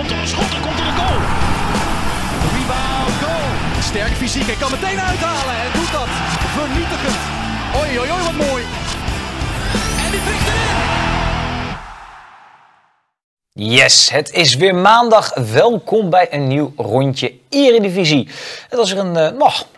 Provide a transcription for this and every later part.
komt er een schot, er komt er een goal. Rebound, goal. Sterk fysiek, hij kan meteen uithalen en doet dat. Vernietigend. Oei, oei, oei, wat mooi. En die prikt erin. Yes, het is weer maandag. Welkom bij een nieuw Rondje Eredivisie. Het was weer een,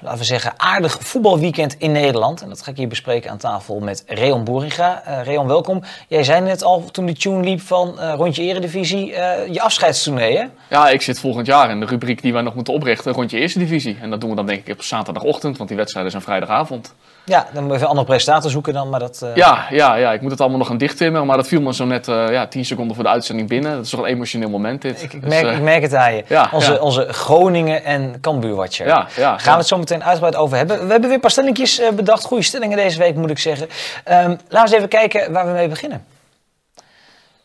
laten we zeggen, aardig voetbalweekend in Nederland. En dat ga ik hier bespreken aan tafel met Reon Boeringa. Reon, welkom. Jij zei net al, toen de tune liep van Rondje Eredivisie, je afscheidstournee, hè? Ja, ik zit volgend jaar in de rubriek die wij nog moeten oprichten, Rondje Eerste Divisie. En dat doen we dan denk ik op zaterdagochtend, want die wedstrijden zijn vrijdagavond. Ja, dan moet je even andere presentator zoeken dan, maar dat... Ja, ik moet het allemaal nog gaan dichttimmeren, maar dat viel me zo net 10 seconden voor de uitzending binnen. Dat is toch een emotioneel moment dit. Ik merk het aan je. Ja, onze Groningen en Cambuurwatcher. Gaan we het zo meteen uitgebreid over hebben. We hebben weer een paar stellingjes bedacht, goede stellingen deze week moet ik zeggen. Laten we eens even kijken waar we mee beginnen.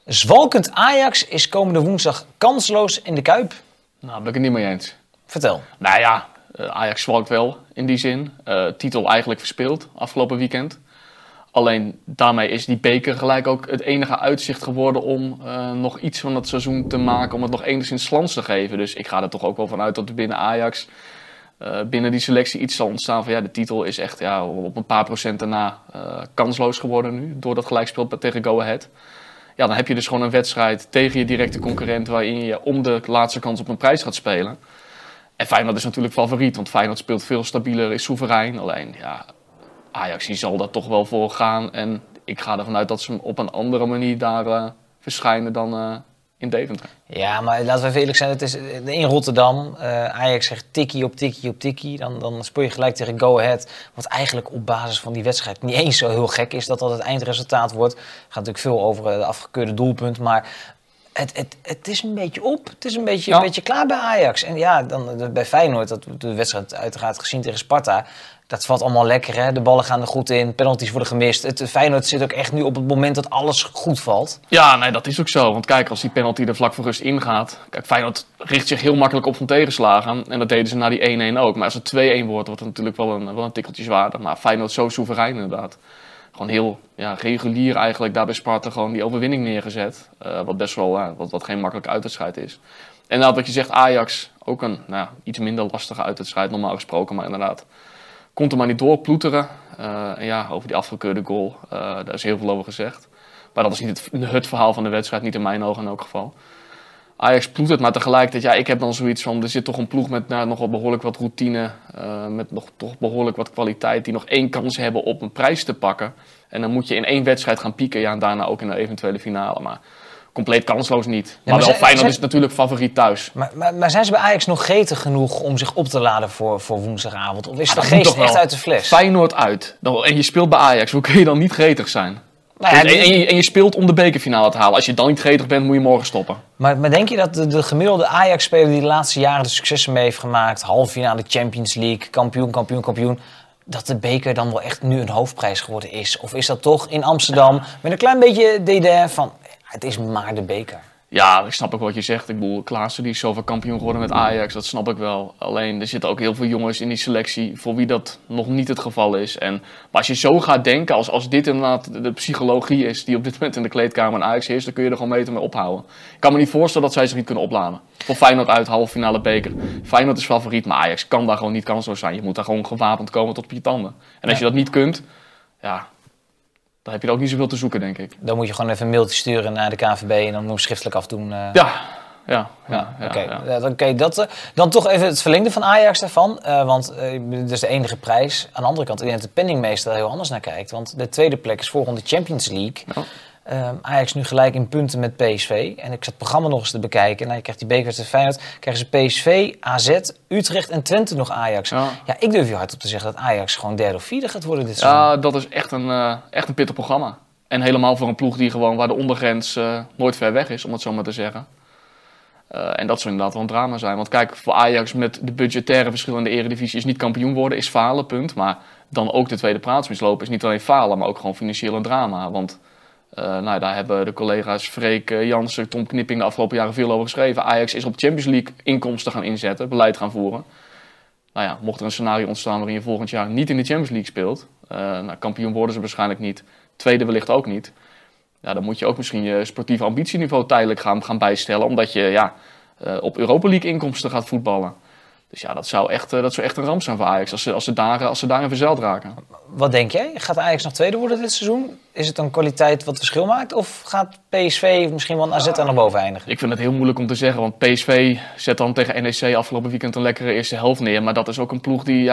Zwalkend Ajax is komende woensdag kansloos in de Kuip. Nou, daar ben ik het niet mee eens. Vertel. Nou ja... Ajax zwalkt wel, in die zin. Titel eigenlijk verspeeld, afgelopen weekend. Alleen daarmee is die beker gelijk ook het enige uitzicht geworden om nog iets van dat seizoen te maken, om het nog enigszins glans te geven. Dus ik ga er toch ook wel van uit dat er binnen Ajax, binnen die selectie iets zal ontstaan van ja, de titel is echt ja, op een paar procent daarna kansloos geworden nu, door dat gelijkspel tegen Go Ahead. Ja, dan heb je dus gewoon een wedstrijd tegen je directe concurrent waarin je om de laatste kans op een prijs gaat spelen. En Feyenoord is natuurlijk favoriet, want Feyenoord speelt veel stabieler, is soeverein. Alleen, ja, Ajax die zal daar toch wel voor gaan. En ik ga ervan uit dat ze op een andere manier daar verschijnen dan in Deventer. Ja, maar laten we even eerlijk zijn. Het is in Rotterdam, Ajax zegt tikkie op tikkie op tikkie. Dan speel je gelijk tegen Go Ahead. Wat eigenlijk op basis van die wedstrijd niet eens zo heel gek is dat dat het eindresultaat wordt. Het gaat natuurlijk veel over de afgekeurde doelpunt, maar... Het is een beetje op. Het is een beetje klaar bij Ajax. En ja, dan bij Feyenoord, dat de wedstrijd uiteraard gezien tegen Sparta, dat valt allemaal lekker, hè? De ballen gaan er goed in, penalties worden gemist. Feyenoord zit ook echt nu op het moment dat alles goed valt. Ja, nee, dat is ook zo. Want kijk, als die penalty er vlak voor rust ingaat... Kijk, Feyenoord richt zich heel makkelijk op van tegenslagen. En dat deden ze na die 1-1 ook. Maar als het 2-1 wordt, wordt het natuurlijk wel een tikkeltje zwaarder. Maar Feyenoord zo soeverein inderdaad. Gewoon heel regulier eigenlijk daar bij Sparta gewoon die overwinning neergezet. Wat best wel wat geen makkelijke uitwedstrijd is. En inderdaad wat je zegt, Ajax ook een iets minder lastige uitwedstrijd normaal gesproken. Maar inderdaad, komt er maar niet door, ploeteren. Over die afgekeurde goal, daar is heel veel over gezegd. Maar dat is niet het verhaal van de wedstrijd, niet in mijn ogen in elk geval. Ajax ploetert, maar tegelijkertijd, ik heb dan zoiets van... er zit toch een ploeg met nog wel behoorlijk wat routine... met nog toch behoorlijk wat kwaliteit... die nog één kans hebben op een prijs te pakken. En dan moet je in één wedstrijd gaan pieken... en daarna ook in de eventuele finale. Maar compleet kansloos niet. Ja, maar wel Feyenoord is natuurlijk favoriet thuis. Maar zijn ze bij Ajax nog gretig genoeg om zich op te laden voor woensdagavond? Of is de geest echt uit de fles? Feyenoord uit. En je speelt bij Ajax. Hoe kun je dan niet gretig zijn? Nou ja, en je speelt om de bekerfinale te halen. Als je dan niet gretig bent, moet je morgen stoppen. Maar denk je dat de gemiddelde Ajax-speler die de laatste jaren de successen mee heeft gemaakt... halve finale Champions League, kampioen... dat de beker dan wel echt nu een hoofdprijs geworden is? Of is dat toch in Amsterdam met een klein beetje dédain van... het is maar de beker? Ja, ik snap ook wat je zegt. Ik bedoel, Klaassen die is zoveel kampioen geworden met Ajax, dat snap ik wel. Alleen, er zitten ook heel veel jongens in die selectie voor wie dat nog niet het geval is. En, maar als je zo gaat denken, als dit inderdaad de psychologie is die op dit moment in de kleedkamer in Ajax heerst, dan kun je er gewoon mee ophouden. Ik kan me niet voorstellen dat zij zich niet kunnen opladen. Voor Feyenoord uit, halve finale beker. Feyenoord is favoriet, maar Ajax kan daar gewoon niet kansloos zijn. Je moet daar gewoon gewapend komen tot op je tanden. En als je dat niet kunt, dan heb je er ook niet zoveel te zoeken, denk ik. Dan moet je gewoon even een mailtje sturen naar de KNVB en dan moet je schriftelijk afdoen. Oké, dan toch even het verlengde van Ajax daarvan. Want dat is de enige prijs. Aan de andere kant, ik denk dat de penningmeester heel anders naar kijkt. Want de tweede plek is volgende Champions League. Ja. Ajax nu gelijk in punten met PSV. En ik zat het programma nog eens te bekijken. Nou, je krijgt die bekerwedstrijd Feyenoord, krijgen ze PSV, AZ, Utrecht en Twente nog Ajax. Ja. Ik durf je hardop te zeggen dat Ajax gewoon derde of vierde gaat worden dit seizoen. Ja, dat is echt een pittig programma. En helemaal voor een ploeg die gewoon waar de ondergrens nooit ver weg is, om het zo maar te zeggen. En dat zou inderdaad wel een drama zijn. Want kijk, voor Ajax met de budgettaire verschillen in de Eredivisie is niet kampioen worden, is falen, punt. Maar dan ook de tweede plaats mislopen is niet alleen falen, maar ook gewoon financieel een drama. Want... daar hebben de collega's Freek Jansen, Tom Knipping de afgelopen jaren veel over geschreven. Ajax is op Champions League inkomsten gaan inzetten, beleid gaan voeren. Nou ja, mocht er een scenario ontstaan waarin je volgend jaar niet in de Champions League speelt. Kampioen worden ze waarschijnlijk niet, tweede wellicht ook niet. Ja, dan moet je ook misschien je sportieve ambitieniveau tijdelijk gaan bijstellen. Omdat je op Europa League inkomsten gaat voetballen. Dus ja, dat zou echt een ramp zijn voor Ajax als ze daarin verzeild raken. Wat denk jij? Gaat Ajax nog tweede worden dit seizoen? Is het een kwaliteit wat verschil maakt? Of gaat PSV misschien wel een AZ naar boven eindigen? Ik vind het heel moeilijk om te zeggen, want PSV zet dan tegen NEC afgelopen weekend een lekkere eerste helft neer. Maar dat is ook een ploeg die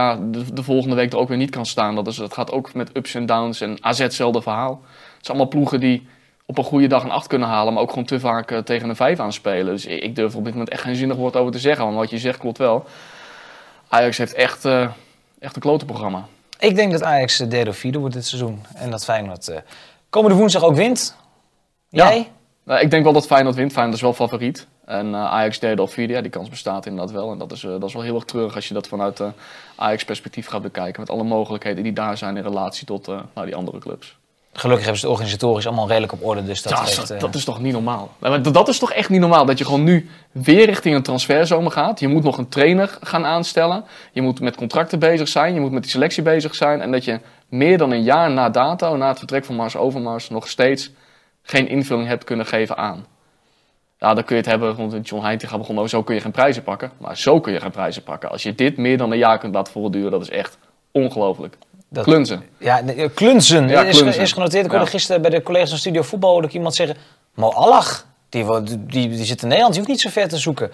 de volgende week er ook weer niet kan staan. Dat gaat ook met ups en downs en AZ hetzelfde verhaal. Het zijn allemaal ploegen die op een goede dag een 8 kunnen halen, maar ook gewoon te vaak tegen een 5 aanspelen. Dus ik durf er op dit moment echt geen zinnig woord over te zeggen, want wat je zegt klopt wel. Ajax heeft echt een klote programma. Ik denk dat Ajax derde of vierde wordt dit seizoen en dat Feyenoord komende woensdag ook wint. Jij? Ja. Nou, ik denk wel dat Feyenoord wint. Feyenoord is wel favoriet. En Ajax derde of vierde, ja, die kans bestaat inderdaad wel. En dat is wel heel erg treurig als je dat vanuit Ajax perspectief gaat bekijken, met alle mogelijkheden die daar zijn in relatie tot die andere clubs. Gelukkig hebben ze het organisatorisch allemaal redelijk op orde. Dus dat is toch niet normaal? Dat is toch echt niet normaal? Dat je gewoon nu weer richting een transferzomer gaat. Je moet nog een trainer gaan aanstellen. Je moet met contracten bezig zijn. Je moet met die selectie bezig zijn. En dat je meer dan een jaar na dato, na het vertrek van Mars Overmars, nog steeds geen invulling hebt kunnen geven aan. Ja, dan kun je het hebben, want John Heitinga begon over, zo kun je geen prijzen pakken. Maar zo kun je geen prijzen pakken. Als je dit meer dan een jaar kunt laten voortduren, dat is echt ongelooflijk. Klunzen. Ja, Klunzen is genoteerd. Ik hoorde gisteren bij de collega's van Studio Voetbal hoorde ik iemand zeggen, Mo Allah, die zit in Nederland, die hoeft niet zo ver te zoeken.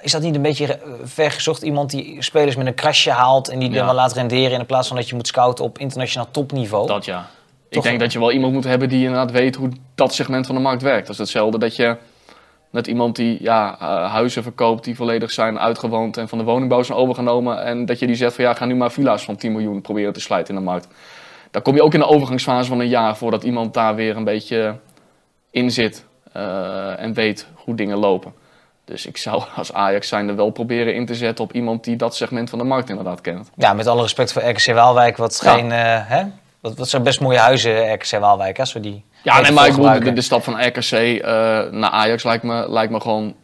Is dat niet een beetje vergezocht? Iemand die spelers met een krasje haalt en die dan wel laat renderen, in plaats van dat je moet scouten op internationaal topniveau? Dat ja. Toch? Ik denk dat je wel iemand moet hebben die inderdaad weet hoe dat segment van de markt werkt. Dat is hetzelfde dat je met iemand die huizen verkoopt die volledig zijn uitgewoond en van de woningbouw zijn overgenomen. En dat je die zegt van ga nu maar villa's van 10 miljoen proberen te slijten in de markt. Dan kom je ook in de overgangsfase van een jaar voordat iemand daar weer een beetje in zit. En weet hoe dingen lopen. Dus ik zou als Ajax zijnde wel proberen in te zetten op iemand die dat segment van de markt inderdaad kent. Ja, met alle respect voor RKC Waalwijk. Wat zijn best mooie huizen, RKC Waalwijk, als we die... Ja, nee, maar ik bedoel, de stap van RKC naar Ajax lijkt me gewoon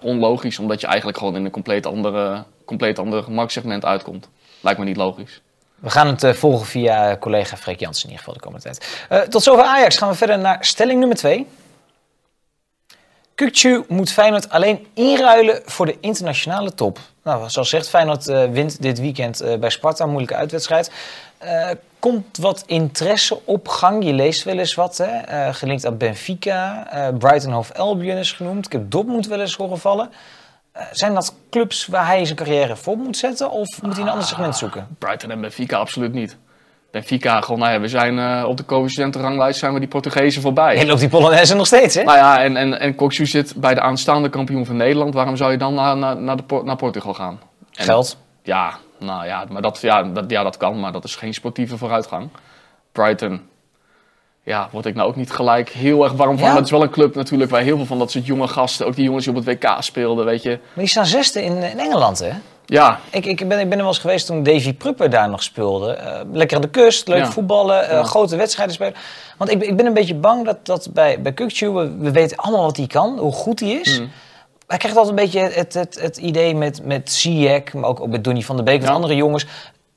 onlogisch. Omdat je eigenlijk gewoon in een compleet ander marktsegment uitkomt. Lijkt me niet logisch. We gaan het volgen via collega Freek Jansen in ieder geval de komende tijd. Tot zover Ajax. Gaan we verder naar stelling nummer 2. Kökçü moet Feyenoord alleen inruilen voor de internationale top. Nou, zoals gezegd, Feyenoord wint dit weekend bij Sparta. Een moeilijke uitwedstrijd. Komt wat interesse op gang? Je leest wel eens wat, hè? Gelinkt aan Benfica. Brighton Hove Albion is genoemd. Ik heb Dortmund wel eens horen vallen. Zijn dat clubs waar hij zijn carrière voor moet zetten? Of moet hij een ander segment zoeken? Brighton en Benfica absoluut niet. Benfica, gewoon, we zijn op de coëfficiëntenranglijst zijn we die Portugezen voorbij. En loopt die Polonaise nog steeds, hè? Nou ja, en Kökçü zit bij de aanstaande kampioen van Nederland. Waarom zou je dan naar Portugal gaan? En, geld? Ja, nou ja, maar dat kan, maar dat is geen sportieve vooruitgang. Brighton, word ik nou ook niet gelijk heel erg warm van. Ja? Dat is wel een club natuurlijk waar heel veel van dat soort jonge gasten, ook die jongens die op het WK speelden, weet je. Maar die staan zesde in Engeland, hè? Ja. Ik ben er wel eens geweest toen Davy Prupper daar nog speelde. Lekker aan de kust, leuk voetballen, grote wedstrijden spelen. Want ik ben een beetje bang dat bij Kökçü, we weten allemaal wat hij kan, hoe goed hij is. Mm. Hij krijgt altijd een beetje het idee met Ziyech, maar ook met Donny van de Beek en andere jongens.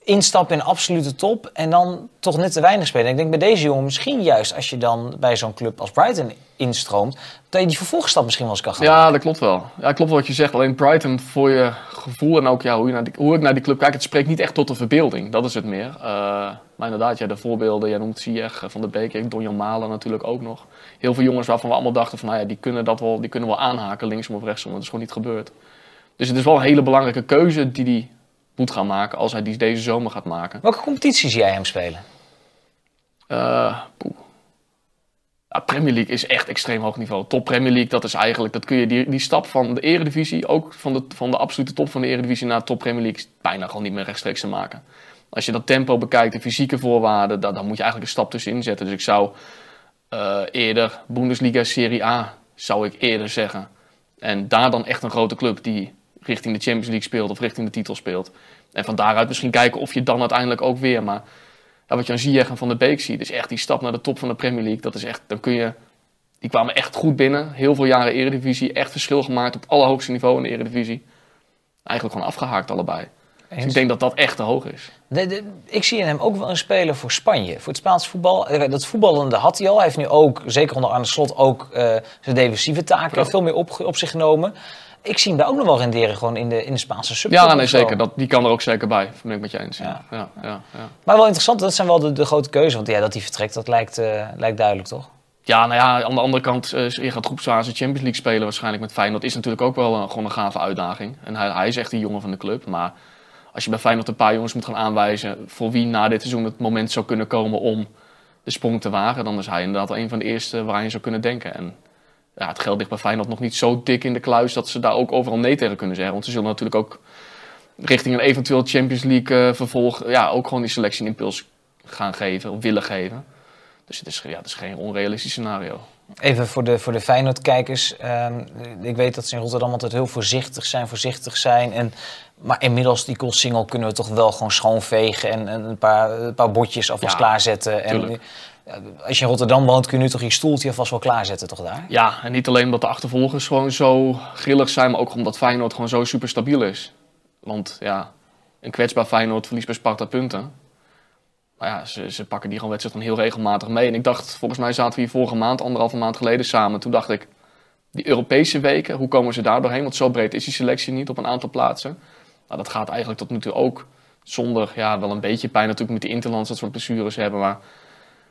Instappen in absolute top en dan toch net te weinig spelen. En ik denk bij deze jongen misschien juist als je dan bij zo'n club als Brighton instroomt, dat je die vervolgstap misschien wel eens kan gaan. Ja, dat klopt wel. Ja, klopt wat je zegt. Alleen Brighton voor je gevoel en ook hoe ik naar die club kijk, het spreekt niet echt tot de verbeelding. Dat is het meer. Maar inderdaad, de voorbeelden, jij noemt Ziyech, Van der Beek, Donjan Malen natuurlijk ook nog. Heel veel jongens waarvan we allemaal dachten van, die kunnen wel aanhaken linksom of rechtsom. Dat is gewoon niet gebeurd. Dus het is wel een hele belangrijke keuze die hij moet gaan maken als hij die deze zomer gaat maken. Welke competitie zie jij hem spelen? Premier League is echt extreem hoog niveau. Top Premier League, dat is eigenlijk, dat kun je die stap van de Eredivisie, ook van de absolute top van de Eredivisie naar de Top Premier League, bijna gewoon niet meer rechtstreeks te maken. Als je dat tempo bekijkt, de fysieke voorwaarden, dan moet je eigenlijk een stap tussenin zetten. Dus ik zou eerder Bundesliga Serie A, zou ik eerder zeggen. En daar dan echt een grote club die richting de Champions League speelt of richting de titel speelt. En van daaruit misschien kijken of je dan uiteindelijk ook weer, maar wat je aan Ziyech en Van der Beek ziet, is echt die stap naar de top van de Premier League. Dat is echt, die kwamen echt goed binnen. Heel veel jaren Eredivisie. Echt verschil gemaakt op het allerhoogste niveau in de Eredivisie. Eigenlijk gewoon afgehaakt allebei. Dus ik denk dat dat echt te hoog is. Ik zie in hem ook wel een speler voor Spanje. Voor het Spaans voetbal. Dat voetballende had hij al. Hij heeft nu ook, zeker onder Arne Slot, ook zijn defensieve taken veel meer op zich genomen. Ik zie hem daar ook nog wel renderen, gewoon in de Spaanse subtop. Ja, nee, zeker. Die kan er ook zeker bij. Dat ben ik met je eens. Ja. Ja. Maar wel interessant, dat zijn wel de grote keuzes. Want ja, dat hij vertrekt, dat lijkt duidelijk, toch? Ja, nou ja, aan de andere kant, je gaat groepsfase Champions League spelen waarschijnlijk met Feyenoord. Dat is natuurlijk ook wel gewoon een gave uitdaging. En hij is echt die jongen van de club. Maar als je bij Feyenoord een paar jongens moet gaan aanwijzen voor wie na dit seizoen het moment zou kunnen komen om de sprong te wagen, dan is hij inderdaad al een van de eerste waaraan je zou kunnen denken. En ja, het geld ligt bij Feyenoord nog niet zo dik in de kluis dat ze daar ook overal nee tegen kunnen zeggen. Want ze zullen natuurlijk ook richting een eventueel Champions League vervolg ook gewoon die selectie een impuls gaan geven of willen geven. Dus het is geen onrealistisch scenario. Even voor de Feyenoord-kijkers. Ik weet dat ze in Rotterdam altijd heel voorzichtig zijn. Maar inmiddels die goalsingle kunnen we toch wel gewoon schoonvegen en een paar botjes alvast klaarzetten. En, als je in Rotterdam woont kun je nu toch je stoeltje alvast wel klaarzetten, toch daar? Ja, en niet alleen omdat de achtervolgers gewoon zo grillig zijn, maar ook omdat Feyenoord gewoon zo super stabiel is. Want ja, een kwetsbaar Feyenoord verliest bij Sparta punten. Maar ja, ze pakken die gewoon wedstrijd dan heel regelmatig mee. En ik dacht, volgens mij zaten we hier vorige maand, anderhalve maand geleden samen. Toen dacht ik, die Europese weken, hoe komen ze daar doorheen? Want zo breed is die selectie niet op een aantal plaatsen. Nou, dat gaat eigenlijk tot nu toe ook zonder, wel een beetje pijn natuurlijk met de interlands, dat soort blessures hebben. Maar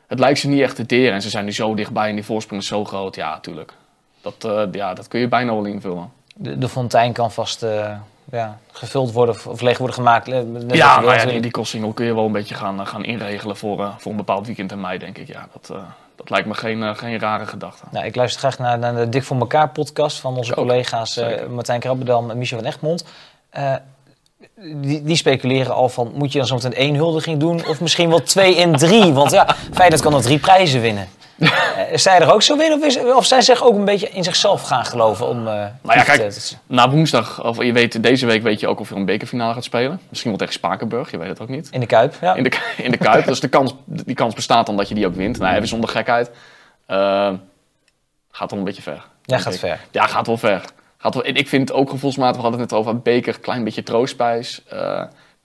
het lijkt ze niet echt te deren. En ze zijn nu zo dichtbij en die voorsprong is zo groot. Ja, tuurlijk. Dat kun je bijna wel invullen. De fontein kan vast... gevuld worden of leeg worden gemaakt. Ja, maar die kostsingel kun je wel een beetje gaan inregelen voor een bepaald weekend in mei, denk ik. Ja, dat lijkt me geen rare gedachte. Nou, ik luister graag naar de Dik voor elkaar podcast van onze collega's Martijn Krabbedam en Michel van Egmond. Die speculeren al van, moet je dan zo meteen 1 huldiging doen of misschien wel 2 en 3? Want ja, Feyenoord kan nog 3 prijzen winnen. Is zij er ook zo in of zijn ze ook een beetje in zichzelf gaan geloven om na woensdag, of je weet, deze week weet je ook of je een bekerfinale gaat spelen. Misschien wel tegen Spakenburg, je weet het ook niet. In de Kuip, ja. In de Kuip, dus die kans bestaat dan dat je die ook wint. Nou, even zonder gekheid. Gaat dan een beetje ver. Ja, gaat ver. Ja, gaat wel ver. Ik vind ook gevoelsmatig, we hadden het net over een beker, klein beetje troostprijs.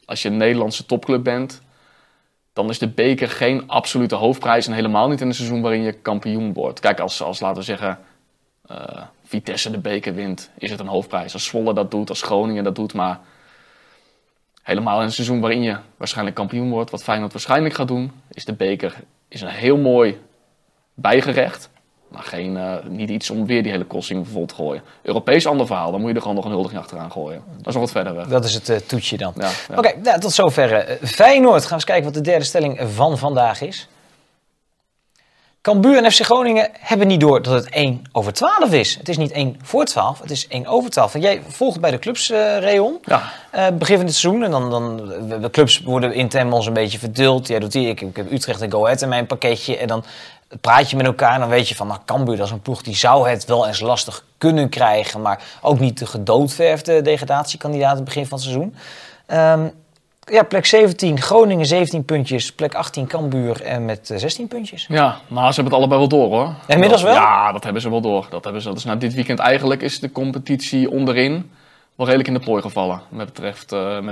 Als je een Nederlandse topclub bent, dan is de beker geen absolute hoofdprijs en helemaal niet in een seizoen waarin je kampioen wordt. Kijk, als laten we zeggen, Vitesse de beker wint, is het een hoofdprijs. Als Zwolle dat doet, als Groningen dat doet, maar helemaal in een seizoen waarin je waarschijnlijk kampioen wordt, wat Feyenoord waarschijnlijk gaat doen, is de beker een heel mooi bijgerecht, maar niet iets om weer die hele crossing vol te gooien. Europees ander verhaal, dan moet je er gewoon nog een huldiging achteraan gooien. Dat is nog wat verder weg. Dat is het toetje dan. Ja, ja. Oké, nou, tot zover. Feyenoord, gaan we eens kijken wat de derde stelling van vandaag is. Cambuur en FC Groningen hebben niet door dat het 1/12 is. Het is niet 1/12, het is 1/12. Jij volgt bij de clubs, Reon. Ja. Begin van het seizoen. En dan, de clubs worden intern ons een beetje verdeeld. Jij doet die, ik heb Utrecht en Go Ahead in mijn pakketje. En dan praat je met elkaar en dan weet je van, nou, Cambuur, dat is een ploeg die zou het wel eens lastig kunnen krijgen. Maar ook niet de gedoodverfde degradatiekandidaat in het begin van het seizoen. Plek 17, Groningen 17 puntjes, plek 18 Cambuur en met 16 puntjes. Ja, maar ze hebben het allebei wel door, hoor. Inmiddels wel? Ja, dat hebben ze wel door. Dus nou, dit weekend eigenlijk is de competitie onderin wel redelijk in de plooi gevallen met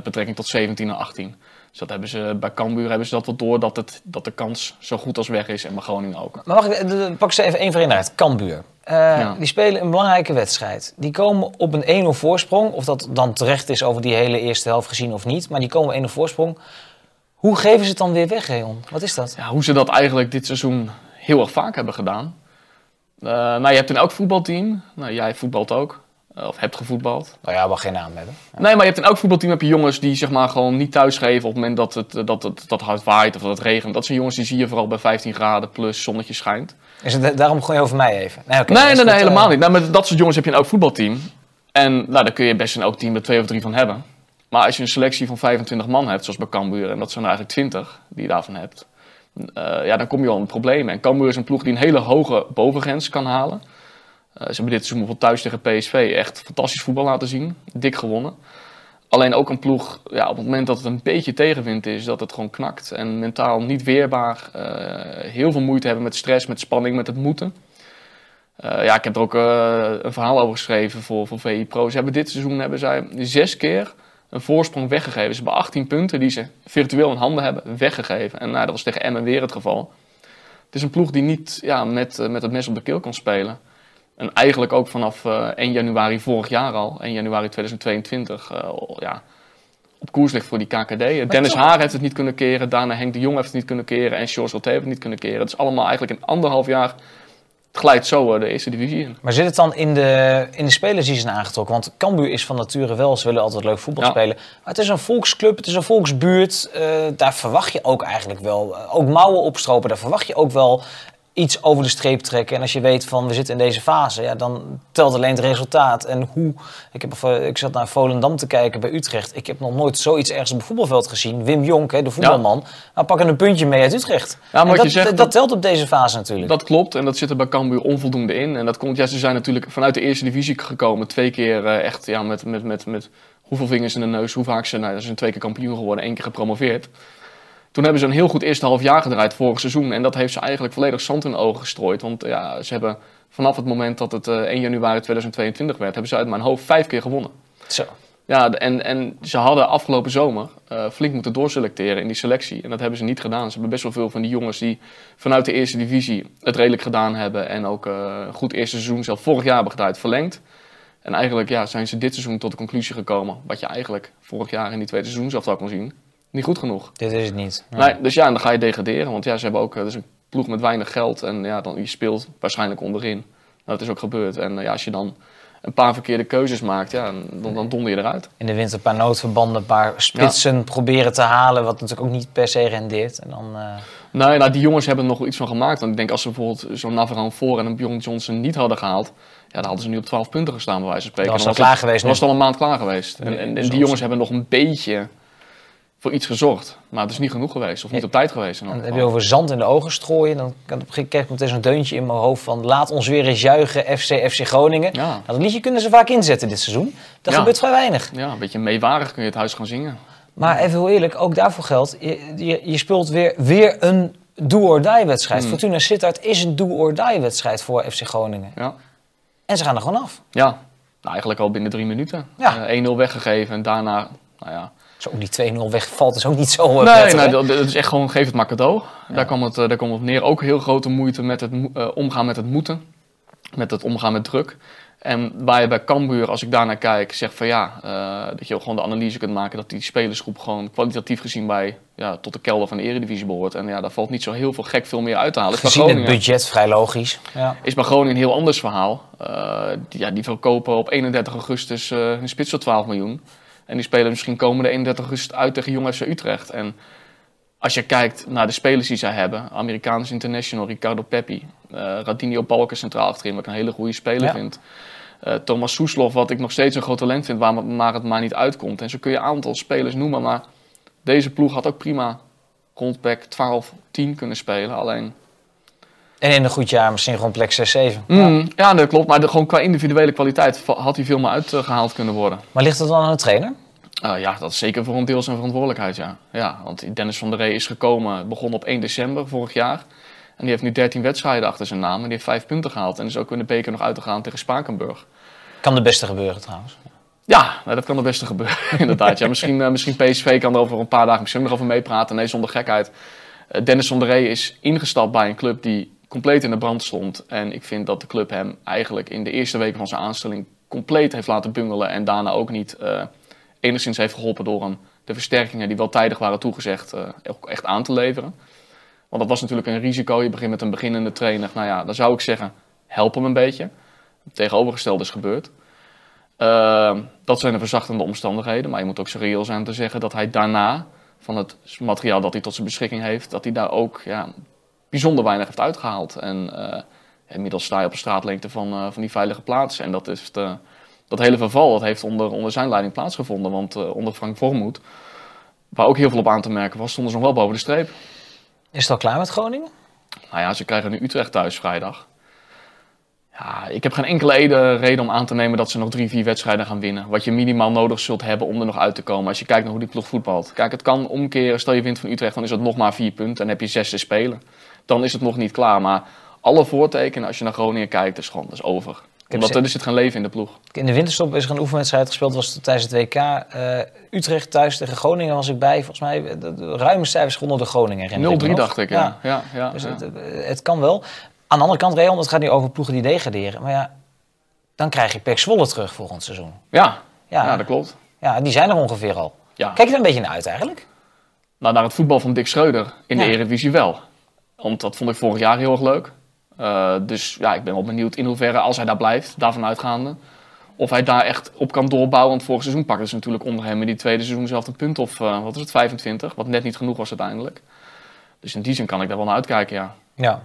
betrekking tot 17 en 18. Dus dat hebben ze, bij Cambuur hebben ze dat wel door, dat de kans zo goed als weg is en bij Groningen ook. Maar pak ze even één voor één uit. Cambuur. Die spelen een belangrijke wedstrijd. Die komen op een 1-0 voorsprong. Of dat dan terecht is over die hele eerste helft gezien of niet. Maar die komen 1-0 voorsprong. Hoe geven ze het dan weer weg, Reon? Wat is dat? Ja, hoe ze dat eigenlijk dit seizoen heel erg vaak hebben gedaan. Je hebt in elk voetbalteam. Nou, jij voetbalt ook. Of hebt gevoetbald. Nou ja, mag geen naam hebben. Ja. Nee, maar je hebt in elk voetbalteam heb je jongens die zeg maar gewoon niet thuisgeven op het moment dat het hard waait of dat het regent. Dat zijn jongens die zie je vooral bij 15 graden plus zonnetje schijnt. Is het daarom gooi je over mij even? Nee, okay, nee, helemaal niet. Nee, maar dat soort jongens heb je in elk voetbalteam. En nou, daar kun je best in elk team er 2 of 3 van hebben. Maar als je een selectie van 25 man hebt, zoals bij Cambuur, en dat zijn er eigenlijk 20 die je daarvan hebt, dan kom je al in problemen. En Cambuur is een ploeg die een hele hoge bovengrens kan halen. Ze hebben dit seizoen thuis tegen PSV echt fantastisch voetbal laten zien. Dik gewonnen. Alleen ook een ploeg, op het moment dat het een beetje tegenwind is, dat het gewoon knakt. En mentaal niet weerbaar. Heel veel moeite hebben met stress, met spanning, met het moeten. Ik heb er ook een verhaal over geschreven voor VI Pro. Ze hebben dit seizoen 6 keer een voorsprong weggegeven. Ze hebben 18 punten die ze virtueel in handen hebben weggegeven. En dat was tegen Emmen weer het geval. Het is een ploeg die niet met het mes op de keel kan spelen. En eigenlijk ook vanaf 1 januari vorig jaar al, 1 januari 2022, op koers ligt voor die KKD. Maar Dennis Haar heeft het niet kunnen keren, daarna Henk de Jong heeft het niet kunnen keren en George Roté heeft het niet kunnen keren. Het is allemaal eigenlijk in anderhalf jaar, het glijdt zo de eerste divisie in. Maar zit het dan in de spelers die zijn aangetrokken? Want Cambuur is van nature wel, ze willen altijd leuk voetbal spelen. Maar het is een volksclub, het is een volksbuurt, daar verwacht je ook eigenlijk wel, ook mouwen opstropen, daar verwacht je ook wel iets over de streep trekken. En als je weet van we zitten in deze fase, ja, dan telt alleen het resultaat. En hoe, ik zat naar Volendam te kijken bij Utrecht. Ik heb nog nooit zoiets ergens op het voetbalveld gezien. Wim Jonk, de voetbalman, maar pakken een puntje mee uit Utrecht. Ja, maar dat telt op deze fase natuurlijk. Dat klopt en dat zit er bij Cambuur onvoldoende in. En dat komt, ze zijn natuurlijk vanuit de eerste divisie gekomen. 2 keer echt met hoeveel vingers in de neus, hoe vaak ze zijn 2 keer kampioen geworden, 1 keer gepromoveerd. Toen hebben ze een heel goed eerste half jaar gedraaid vorig seizoen. En dat heeft ze eigenlijk volledig zand in de ogen gestrooid. Want ze hebben vanaf het moment dat het 1 januari 2022 werd, hebben ze uit mijn hoofd 5 keer gewonnen. Zo. Ja, en ze hadden afgelopen zomer flink moeten doorselecteren in die selectie. En dat hebben ze niet gedaan. Ze hebben best wel veel van die jongens die vanuit de eerste divisie het redelijk gedaan hebben. En ook een goed eerste seizoen zelf vorig jaar hebben gedraaid verlengd. En eigenlijk zijn ze dit seizoen tot de conclusie gekomen. Wat je eigenlijk vorig jaar in die tweede seizoensaftal kon zien. Niet goed genoeg. Dit is het niet. Ja. Nee, dus en dan ga je degraderen. Want ze hebben ook een ploeg met weinig geld. En je speelt waarschijnlijk onderin. Nou, dat is ook gebeurd. En als je dan een paar verkeerde keuzes maakt, dan donder je eruit. In de winter een paar noodverbanden, een paar spitsen proberen te halen. Wat natuurlijk ook niet per se rendeert. En dan, die jongens hebben er nog wel iets van gemaakt. Want ik denk als ze bijvoorbeeld zo'n Navarran voor en een Bjorn Johnson niet hadden gehaald. Ja, dan hadden ze nu op 12 punten gestaan bij wijze van spreken. Dan was het al een maand klaar geweest. En die jongens hebben nog een beetje voor iets gezorgd, maar het is niet genoeg geweest of niet op tijd geweest. Dan heb je over zand in de ogen strooien, dan krijg ik meteen zo'n deuntje in mijn hoofd van laat ons weer eens juichen FC Groningen. Ja. Dat liedje kunnen ze vaak inzetten dit seizoen. Dat gebeurt vrij weinig. Ja, een beetje meewarig kun je het huis gaan zingen. Maar even heel eerlijk, ook daarvoor geldt, je speelt weer een do-or-die wedstrijd. Fortuna Sittard is een do-or-die wedstrijd voor FC Groningen. Ja. En ze gaan er gewoon af. Ja, eigenlijk al binnen 3 minuten. Ja. 1-0 weggegeven en daarna, Zo, die 2-0 wegvalt is ook niet zo prettig. Nee, dat is echt gewoon, geef het maar cadeau. Ja. Daar kwam het op neer. Ook heel grote moeite met het omgaan met het moeten. Met het omgaan met druk. En waar je bij Cambuur, als ik daarnaar kijk, zegt van dat je ook gewoon de analyse kunt maken dat die spelersgroep gewoon kwalitatief gezien bij tot de kelder van de Eredivisie behoort. En daar valt niet zo heel veel meer uit te halen. Gezien het budget, vrij logisch. Ja. Is bij Groningen een heel anders verhaal. Die verkopen op 31 augustus hun spits voor 12 miljoen. En die spelen misschien komende 31 augustus uit tegen Jong FC Utrecht. En als je kijkt naar de spelers die zij hebben. Amerikaans international, Ricardo Pepi. Radinho Balker centraal achterin, wat ik een hele goede speler vind. Thomas Soeslof, wat ik nog steeds een groot talent vind, maar het maar niet uitkomt. En zo kun je een aantal spelers noemen. Maar deze ploeg had ook prima rondback 12-10 kunnen spelen. Alleen. En in een goed jaar misschien gewoon plek 6-7. Ja, dat klopt. Maar gewoon qua individuele kwaliteit had hij veel meer uitgehaald kunnen worden. Maar ligt dat dan aan de trainer? Dat is zeker voor een deel zijn verantwoordelijkheid, ja. Want Dennis van der Ree is gekomen, begon op 1 december vorig jaar. En die heeft nu 13 wedstrijden achter zijn naam. En die heeft 5 punten gehaald. En is ook in de beker nog uit te gaan tegen Spakenburg. Kan het beste gebeuren trouwens. Ja, dat kan het beste gebeuren, inderdaad. Ja. Misschien PSV kan er over een paar dagen misschien nog over meepraten. Nee, zonder gekheid. Dennis van der Ree is ingestapt bij een club die compleet in de brand stond. En ik vind dat de club hem eigenlijk in de eerste weken van zijn aanstelling compleet heeft laten bungelen. En daarna ook niet enigszins heeft geholpen door hem de versterkingen die wel tijdig waren toegezegd ook echt aan te leveren. Want dat was natuurlijk een risico. Je begint met een beginnende trainer. Nou ja, dan zou ik zeggen, help hem een beetje. Het tegenovergestelde is gebeurd. Dat zijn de verzachtende omstandigheden. Maar je moet ook serieel zijn te zeggen dat hij daarna, van het materiaal dat hij tot zijn beschikking heeft, dat hij daar ook bijzonder weinig heeft uitgehaald. En inmiddels sta je op een straatlengte van die veilige plaats. En dat is dat hele verval, dat heeft onder zijn leiding plaatsgevonden. Want onder Frank Vormoed, waar ook heel veel op aan te merken was, stonden ze nog wel boven de streep. Is het al klaar met Groningen? Nou ja, ze krijgen nu Utrecht thuis vrijdag. Ja, ik heb geen enkele reden om aan te nemen dat ze nog 3-4 wedstrijden gaan winnen. Wat je minimaal nodig zult hebben om er nog uit te komen. Als je kijkt naar hoe die ploeg voetbalt. Kijk, het kan omkeren. Stel je wint van Utrecht, dan is het nog maar 4 punten. En heb je 6 te spelen. Dan is het nog niet klaar. Maar alle voortekenen, als je naar Groningen kijkt, is gewoon, dat is over. Omdat er zit geen leven in de ploeg. In de winterstop is er een oefenwedstrijd gespeeld. Was tijdens het WK. Utrecht thuis tegen Groningen was ik bij. Volgens mij de ruime cijfers gewonnen door Groningen. 0-3 dacht ik, ja. Dus het kan wel. Aan de andere kant, Reon, het gaat nu over ploegen die degraderen. Maar dan krijg je PEC Zwolle terug volgend seizoen. Ja, dat klopt. Ja, die zijn er ongeveer al. Ja. Kijk je er een beetje naar uit eigenlijk? Nou, naar het voetbal van Dick Schreuder in de Eredivisie wel. Want dat vond ik vorig jaar heel erg leuk. Dus ja, ik ben wel benieuwd in hoeverre, als hij daar blijft, daarvan uitgaande, of hij daar echt op kan doorbouwen. Want vorig seizoen pakte ze natuurlijk onder hem in die tweede seizoen zelf een punt of 25. Wat net niet genoeg was uiteindelijk. Dus in die zin kan ik daar wel naar uitkijken, ja.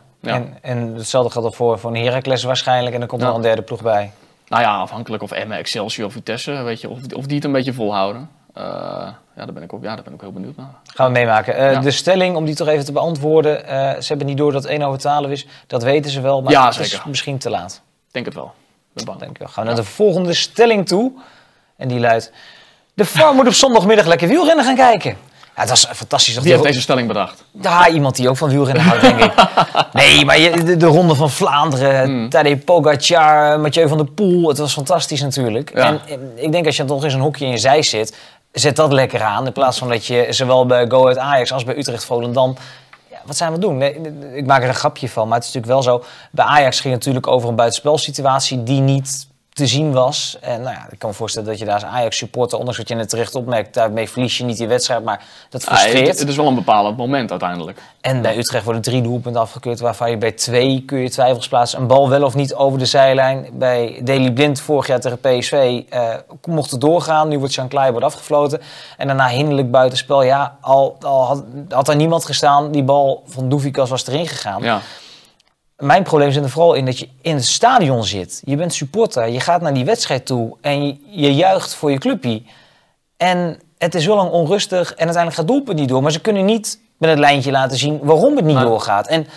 En hetzelfde geldt ook voor een Heracles waarschijnlijk. En dan komt er nog een derde ploeg bij. Nou ja, afhankelijk of Emmen, Excelsior of Vitesse, weet je, of die het een beetje volhouden. Daar ben ik heel benieuwd naar. Gaan we meemaken. De stelling, om die toch even te beantwoorden. Ze hebben niet door dat 1/12 is. Dat weten ze wel, maar het is misschien te laat. Denk het wel. Ben bang. Denk wel. Gaan we naar de volgende stelling toe. En die luidt: de VAR moet op zondagmiddag lekker wielrennen gaan kijken. Ja, dat is fantastisch. Wie heeft deze stelling bedacht? Ja, iemand die ook van wielrennen houdt, denk ik. Nee, maar de Ronde van Vlaanderen, Tadej Pogacar, Mathieu van der Poel. Het was fantastisch natuurlijk. Ja. En ik denk, als je toch eens een hokje in je zij zit, zet dat lekker aan. In plaats van dat je zowel bij Go Ahead Ajax als bij Utrecht Volendam... Ja, wat zijn we doen? Nee, ik maak er een grapje van, maar het is natuurlijk wel zo. Bij Ajax ging het natuurlijk over een buitenspelsituatie die niet te zien was. En nou ja, ik kan me voorstellen dat je daar als Ajax-supporter, ondanks wat je net terecht opmerkt, daarmee verlies je niet die wedstrijd, maar dat frustreert. Ja, het is wel een bepalend moment uiteindelijk. En bij Utrecht worden 3 doelpunten afgekeurd, waarvan je bij 2 kun je twijfels plaatsen. Een bal wel of niet over de zijlijn. Bij Deli Blind vorig jaar tegen PSV mocht het doorgaan. Nu wordt Jean Clair afgefloten. En daarna hinderlijk buitenspel. Ja, al had daar niemand gestaan. Die bal van Doefikas was erin gegaan. Ja. Mijn probleem zit er vooral in dat je in het stadion zit. Je bent supporter, je gaat naar die wedstrijd toe en je juicht voor je clubje. En het is heel lang onrustig en uiteindelijk gaat het doelpunt niet door. Maar ze kunnen niet met het lijntje laten zien waarom het niet doorgaat. En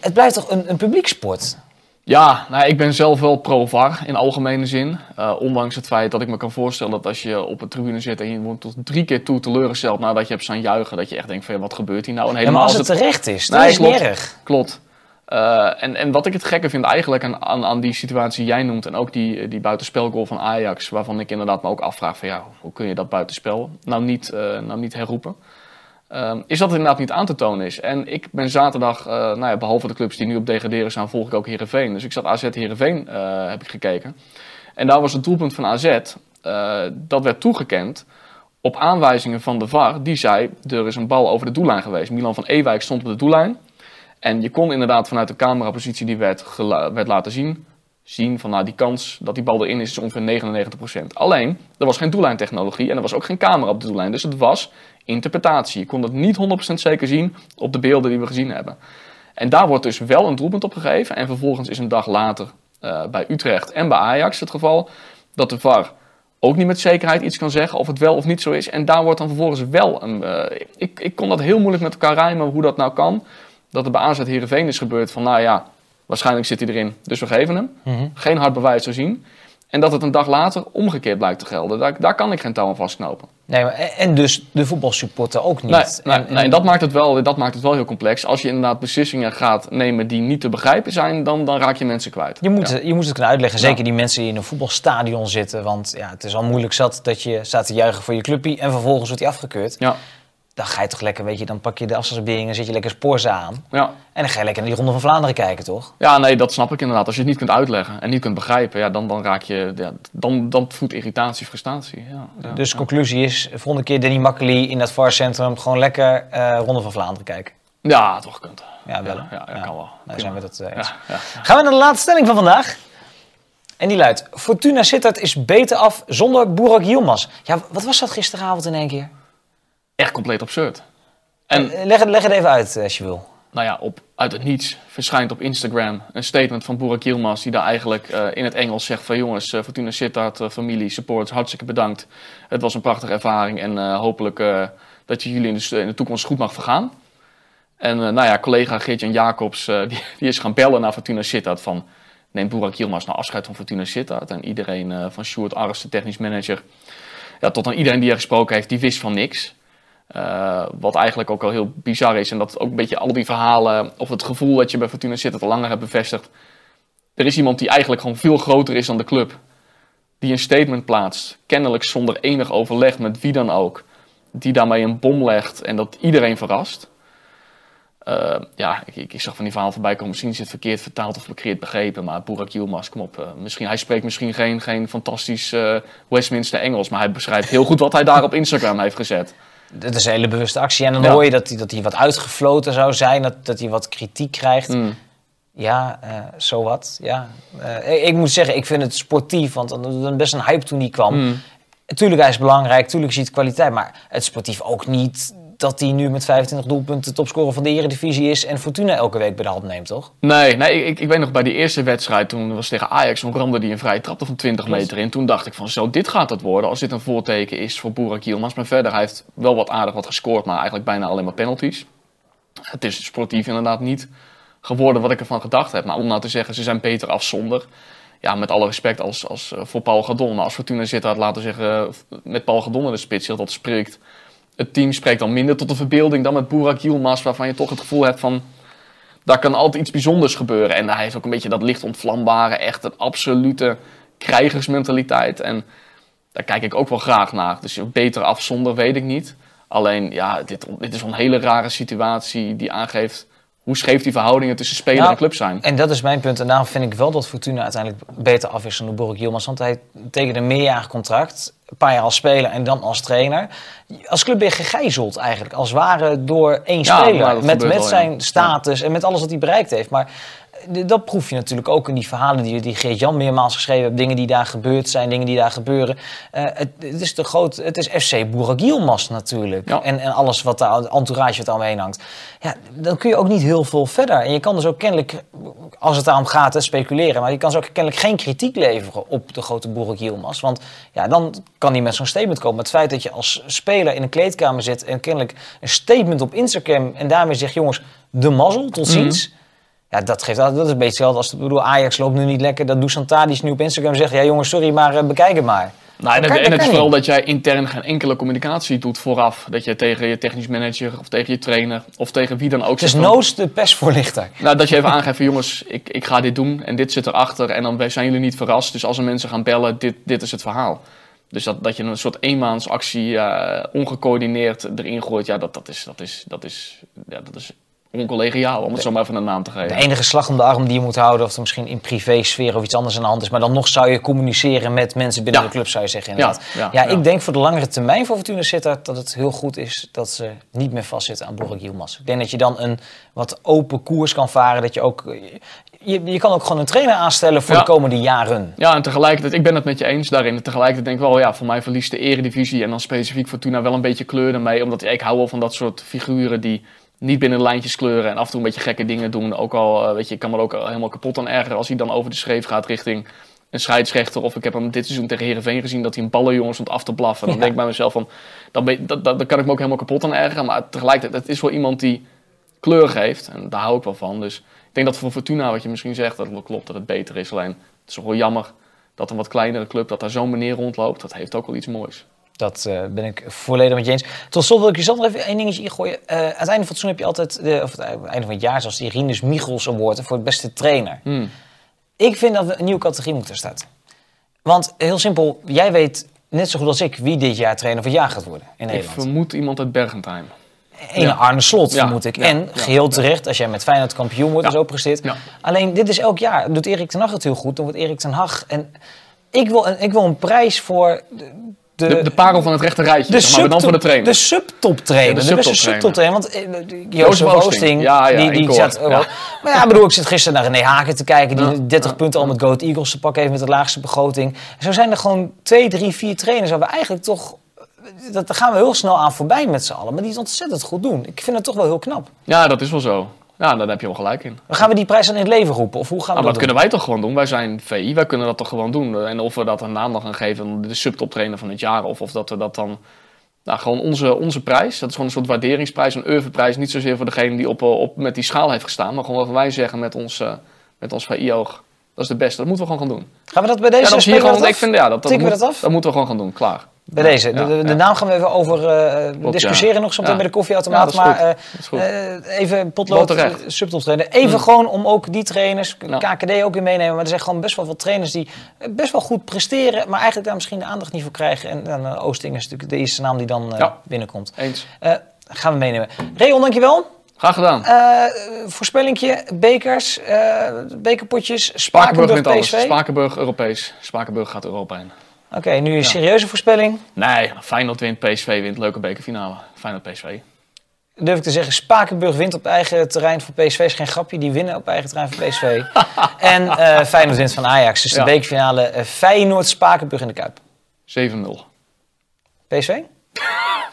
het blijft toch een publieksport? Ja, nou, ik ben zelf wel pro-VAR in algemene zin. Ondanks het feit dat ik me kan voorstellen dat als je op een tribune zit en je wordt tot 3 keer toe teleurgesteld nadat je hebt staan juichen, dat je echt denkt van wat gebeurt hier nou? En helemaal, maar als het terecht is, dan is het erg. Klopt. En wat ik het gekke vind eigenlijk aan die situatie die jij noemt, en ook die buitenspelgoal van Ajax, waarvan ik inderdaad me ook afvraag van hoe kun je dat buitenspel nou niet herroepen, is dat het inderdaad niet aan te tonen is. En ik ben zaterdag, behalve de clubs die nu op degraderen staan, volg ik ook Heerenveen. Dus ik zat AZ Heerenveen, heb ik gekeken. En daar was het doelpunt van AZ, dat werd toegekend op aanwijzingen van de VAR, die zei, er is een bal over de doellijn geweest. Milan van Ewijk stond op de doellijn. En je kon inderdaad vanuit de camerapositie die werd laten zien van die kans dat die bal erin is ongeveer 99%. Alleen, er was geen doellijntechnologie en er was ook geen camera op de doellijn. Dus het was interpretatie. Je kon dat niet 100% zeker zien op de beelden die we gezien hebben. En daar wordt dus wel een doelpunt op gegeven. En vervolgens is een dag later bij Utrecht en bij Ajax het geval dat de VAR ook niet met zekerheid iets kan zeggen of het wel of niet zo is. En daar wordt dan vervolgens wel een... Ik kon dat heel moeilijk met elkaar rijmen hoe dat nou kan. Dat er bij AZ Heerenveen is gebeurd van, waarschijnlijk zit hij erin, dus we geven hem. Mm-hmm. Geen hard bewijs te zien. En dat het een dag later omgekeerd blijkt te gelden. Daar kan ik geen touw aan vastknopen. Nee, maar, en dus de voetbalsupporter ook niet. Nee, dat maakt het wel heel complex. Als je inderdaad beslissingen gaat nemen die niet te begrijpen zijn, dan raak je mensen kwijt. Je moet het kunnen uitleggen, zeker die mensen die in een voetbalstadion zitten. Want het is al moeilijk zat dat je staat te juichen voor je clubje en vervolgens wordt hij afgekeurd. Ja. Dan ga je toch lekker, weet je, dan pak je de afstandsbediening en zet je lekker spoorzaam aan. Ja. En dan ga je lekker naar die Ronde van Vlaanderen kijken, toch? Ja, nee, dat snap ik inderdaad. Als je het niet kunt uitleggen en niet kunt begrijpen, dan raak je... Ja, dan voedt irritatie, frustratie. Ja, dus de conclusie is, volgende keer Danny Makkely in dat VAR-centrum gewoon lekker Ronde van Vlaanderen kijken. Ja, toch kunt. Ja, wel. Ja, kan wel. Daar zijn we dat eens. Ja. Gaan we naar de laatste stelling van vandaag. En die luidt: Fortuna Sittard is beter af zonder Burak Yilmaz. Ja, wat was dat gisteravond in één keer? Echt compleet absurd. En leg het even uit als je wil. Nou ja, uit het niets verschijnt op Instagram een statement van Burak Yilmaz, die daar eigenlijk in het Engels zegt van jongens, Fortuna Sittard, familie, support, hartstikke bedankt. Het was een prachtige ervaring en hopelijk dat je jullie in de toekomst goed mag vergaan. En collega Geert-Jan Jacobs die is gaan bellen naar Fortuna Sittard van neem Burak Yilmaz nou afscheid van Fortuna Sittard. En iedereen van Sjoerd Arfs, de technisch manager, tot aan iedereen die er gesproken heeft, die wist van niks. Wat eigenlijk ook al heel bizar is. En dat ook een beetje al die verhalen of het gevoel dat je bij Fortuna Sittard al langer hebt bevestigd. Er is iemand die eigenlijk gewoon veel groter is dan de club. Die een statement plaatst. Kennelijk zonder enig overleg met wie dan ook. Die daarmee een bom legt en dat iedereen verrast. Ik zag van die verhaal voorbij komen. Misschien is het verkeerd vertaald of verkeerd begrepen. Maar Burak Yilmaz, kom op. Hij spreekt misschien geen fantastisch Westminster Engels. Maar hij beschrijft heel goed wat hij daar op Instagram heeft gezet. Dat is een hele bewuste actie. En dan hoor je dat hij wat uitgefloten zou zijn. Dat hij wat kritiek krijgt. Mm. Ja, zo wat. Ja. Ik moet zeggen, ik vind het sportief. Want er best een hype toen die kwam. Mm. Tuurlijk, hij is belangrijk. Tuurlijk ziet kwaliteit. Maar het sportief ook niet... dat hij nu met 25 doelpunten topscorer van de Eredivisie is... en Fortuna elke week bij de hand neemt, toch? Nee, ik weet nog bij die eerste wedstrijd... toen was tegen Ajax, toen ramde hij een vrije trap van 20 meter in. Toen dacht ik van, zo, dit gaat het worden... als dit een voorteken is voor Burak Yilmaz. Maar verder, hij heeft wel wat aardig wat gescoord... maar eigenlijk bijna alleen maar penalties. Het is sportief inderdaad niet geworden wat ik ervan gedacht heb. Maar om nou te zeggen, ze zijn beter af zonder... Ja, met alle respect als voor Paul Gadon. Maar als Fortuna Sittard, laten we zeggen... met Paul Gadon in de spits, heel dat spreekt... Het team spreekt dan minder tot de verbeelding dan met Burak Yilmaz... waarvan je toch het gevoel hebt van... daar kan altijd iets bijzonders gebeuren. En hij heeft ook een beetje dat licht ontvlambare... echt een absolute krijgersmentaliteit. En daar kijk ik ook wel graag naar. Dus beter af zonder weet ik niet. Alleen, ja, dit is een hele rare situatie die aangeeft... hoe scheef die verhoudingen tussen speler en club zijn. En dat is mijn punt. En daarom vind ik wel dat Fortuna uiteindelijk beter af is dan Burak Yilmaz. Want hij tekende een meerjarig contract... een paar jaar als speler en dan als trainer. Als club ben je gegijzeld eigenlijk. Als het ware door één speler. Met zijn status en met alles wat hij bereikt heeft. Maar dat proef je natuurlijk ook in die verhalen die Geert-Jan meermaals geschreven heeft. Dingen die daar gebeurd zijn, dingen die daar gebeuren. Het is FC Burak Yilmaz natuurlijk. Ja. En alles wat daar, entourage wat daar omheen hangt. Ja, dan kun je ook niet heel veel verder. En je kan dus ook kennelijk, als het daarom gaat, speculeren. Maar je kan dus ook kennelijk geen kritiek leveren op de grote Burak Yilmaz. Want ja, dan kan hij met zo'n statement komen. Het feit dat je als speler in een kleedkamer zit en kennelijk een statement op Instagram... en daarmee zegt, jongens, de mazzel, tot ziens... Mm-hmm. Ja, dat is een beetje hetzelfde als... Ajax loopt nu niet lekker. Dat Dusan Tadić nu op Instagram zegt... ja jongens, sorry, maar bekijk het maar. En het is vooral dat jij intern geen enkele communicatie doet vooraf. Dat je tegen je technisch manager of tegen je trainer... of tegen wie dan ook... Het is noods de persvoorlichter. Nou, dat je even aangeeft van... jongens, ik ga dit doen en dit zit erachter... en dan zijn jullie niet verrast. Dus als er mensen gaan bellen, dit is het verhaal. Dus dat je een soort eenmaansactie ongecoördineerd erin gooit... ja, dat is oncollegiaal, om het zo maar even een naam te geven. De enige slag om de arm die je moet houden... of er misschien in privésfeer of iets anders aan de hand is... maar dan nog zou je communiceren met mensen binnen de club, zou je zeggen inderdaad. Ja, ik denk voor de langere termijn voor Fortuna Sittard... dat het heel goed is dat ze niet meer vastzitten aan Burak Yilmaz. Ik denk dat je dan een wat open koers kan varen... dat je ook... Je kan ook gewoon een trainer aanstellen voor de komende jaren. Ja, en tegelijkertijd, ik ben het met je eens daarin. Tegelijkertijd denk ik wel, voor mij verliest de Eredivisie... en dan specifiek Fortuna wel een beetje kleur ermee... omdat ik hou wel van dat soort figuren die... niet binnen de lijntjes kleuren en af en toe een beetje gekke dingen doen. Ook al, weet je, ik kan me er ook helemaal kapot aan ergeren... als hij dan over de schreef gaat richting een scheidsrechter. Of ik heb hem dit seizoen tegen Heerenveen gezien... dat hij een ballenjongen stond af te blaffen. Dan denk ik bij mezelf van... daar kan ik me ook helemaal kapot aan ergeren. Maar tegelijkertijd, het is wel iemand die kleur geeft. En daar hou ik wel van. Dus ik denk dat voor Fortuna, wat je misschien zegt... dat het klopt, dat het beter is. Alleen, het is toch wel jammer dat een wat kleinere club... dat daar zo'n meneer rondloopt. Dat heeft ook wel iets moois. Dat ben ik volledig met je eens. Tot slot wil ik je zelf nog even één dingetje ingooien. Aan het einde van het seizoen heb je altijd... of aan het einde van het jaar zelfs die Rinus Michels Award... voor het beste trainer. Mm. Ik vind dat we een nieuwe categorie moeten starten. Want heel simpel, jij weet net zo goed als ik... wie dit jaar trainer van het jaar gaat worden in Nederland. Ik vermoed iemand uit Bergentheim. Arne Slot, vermoed ik. Geheel terecht, als jij met Feyenoord kampioen wordt... is ook presteert. Ja. Alleen, dit is elk jaar. Doet Erik ten Hag het heel goed, dan wordt Erik ten Hag... En ik wil een prijs voor... De parel van het rechte rijtje, maar dan voor de trainer. De subtoptrainer. Ja, want Jozef Oosting, die zat... Maar ik zit gisteren naar René Haken te kijken... die 30 punten al met Go Ahead Eagles te pakken heeft... met de laagste begroting. Zo zijn er gewoon 2, 3, 4 trainers... waar we eigenlijk toch... daar gaan we heel snel aan voorbij met z'n allen... maar die het ontzettend goed doen. Ik vind het toch wel heel knap. Ja, dat is wel zo. Ja, daar heb je wel gelijk in. Maar gaan we die prijs dan in het leven roepen? Of hoe gaan we dat doen? Kunnen wij toch gewoon doen? Wij zijn VI, wij kunnen dat toch gewoon doen? En of we dat een naam dan gaan geven, de subtoptrainer van het jaar... of dat we dat dan... Nou, gewoon onze prijs. Dat is gewoon een soort waarderingsprijs, een oeuvreprijs. Niet zozeer voor degene die op met die schaal heeft gestaan... maar gewoon wat wij zeggen met ons VI-oog. Dat is de beste, dat moeten we gewoon gaan doen. Gaan we dat bij deze tikken we dat af? Dat moeten we gewoon gaan doen, klaar. Bij deze. De naam gaan we even over discussiëren nog soms bij de koffieautomaat. Even potlood subtoptrainer. Even gewoon om ook die trainers, KKD ook weer meenemen. Maar er zijn gewoon best wel wat trainers die best wel goed presteren. Maar eigenlijk daar misschien de aandacht niet voor krijgen. En dan Oosting is natuurlijk de eerste naam die dan binnenkomt. Eens. Gaan we meenemen. Reon, dankjewel. Graag gedaan. Voorspellingje, bekers, bekerpotjes, Spakenburg PSV. Spakenburg Europees. Spakenburg gaat Europa in. Oké, nu een serieuze voorspelling. Nee, Feyenoord wint, PSV wint. Leuke bekerfinale. Feyenoord PSV. Durf ik te zeggen, Spakenburg wint op eigen terrein voor PSV. Is geen grapje, die winnen op eigen terrein voor PSV. En Feyenoord wint van Ajax. Dus de bekerfinale Feyenoord-Spakenburg in de Kuip. 7-0. PSV?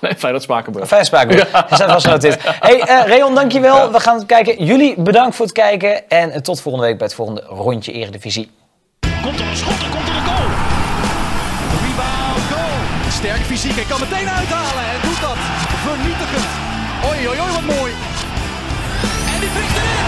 Nee, Feyenoord-Spakenburg. Oh, Feyenoord-Spakenburg. Ja. Dat zijn vast genoteerd. Hey, Reon, dankjewel. Ja. We gaan het kijken. Jullie bedankt voor het kijken. En tot volgende week bij het volgende Rondje Eredivisie. Komt er een schot, er komt er een goal. Rebound, goal. Sterk fysiek, hij kan meteen uithalen. En doet dat vernietigend. Oei, oei, oei, wat mooi. En die vliegt erin.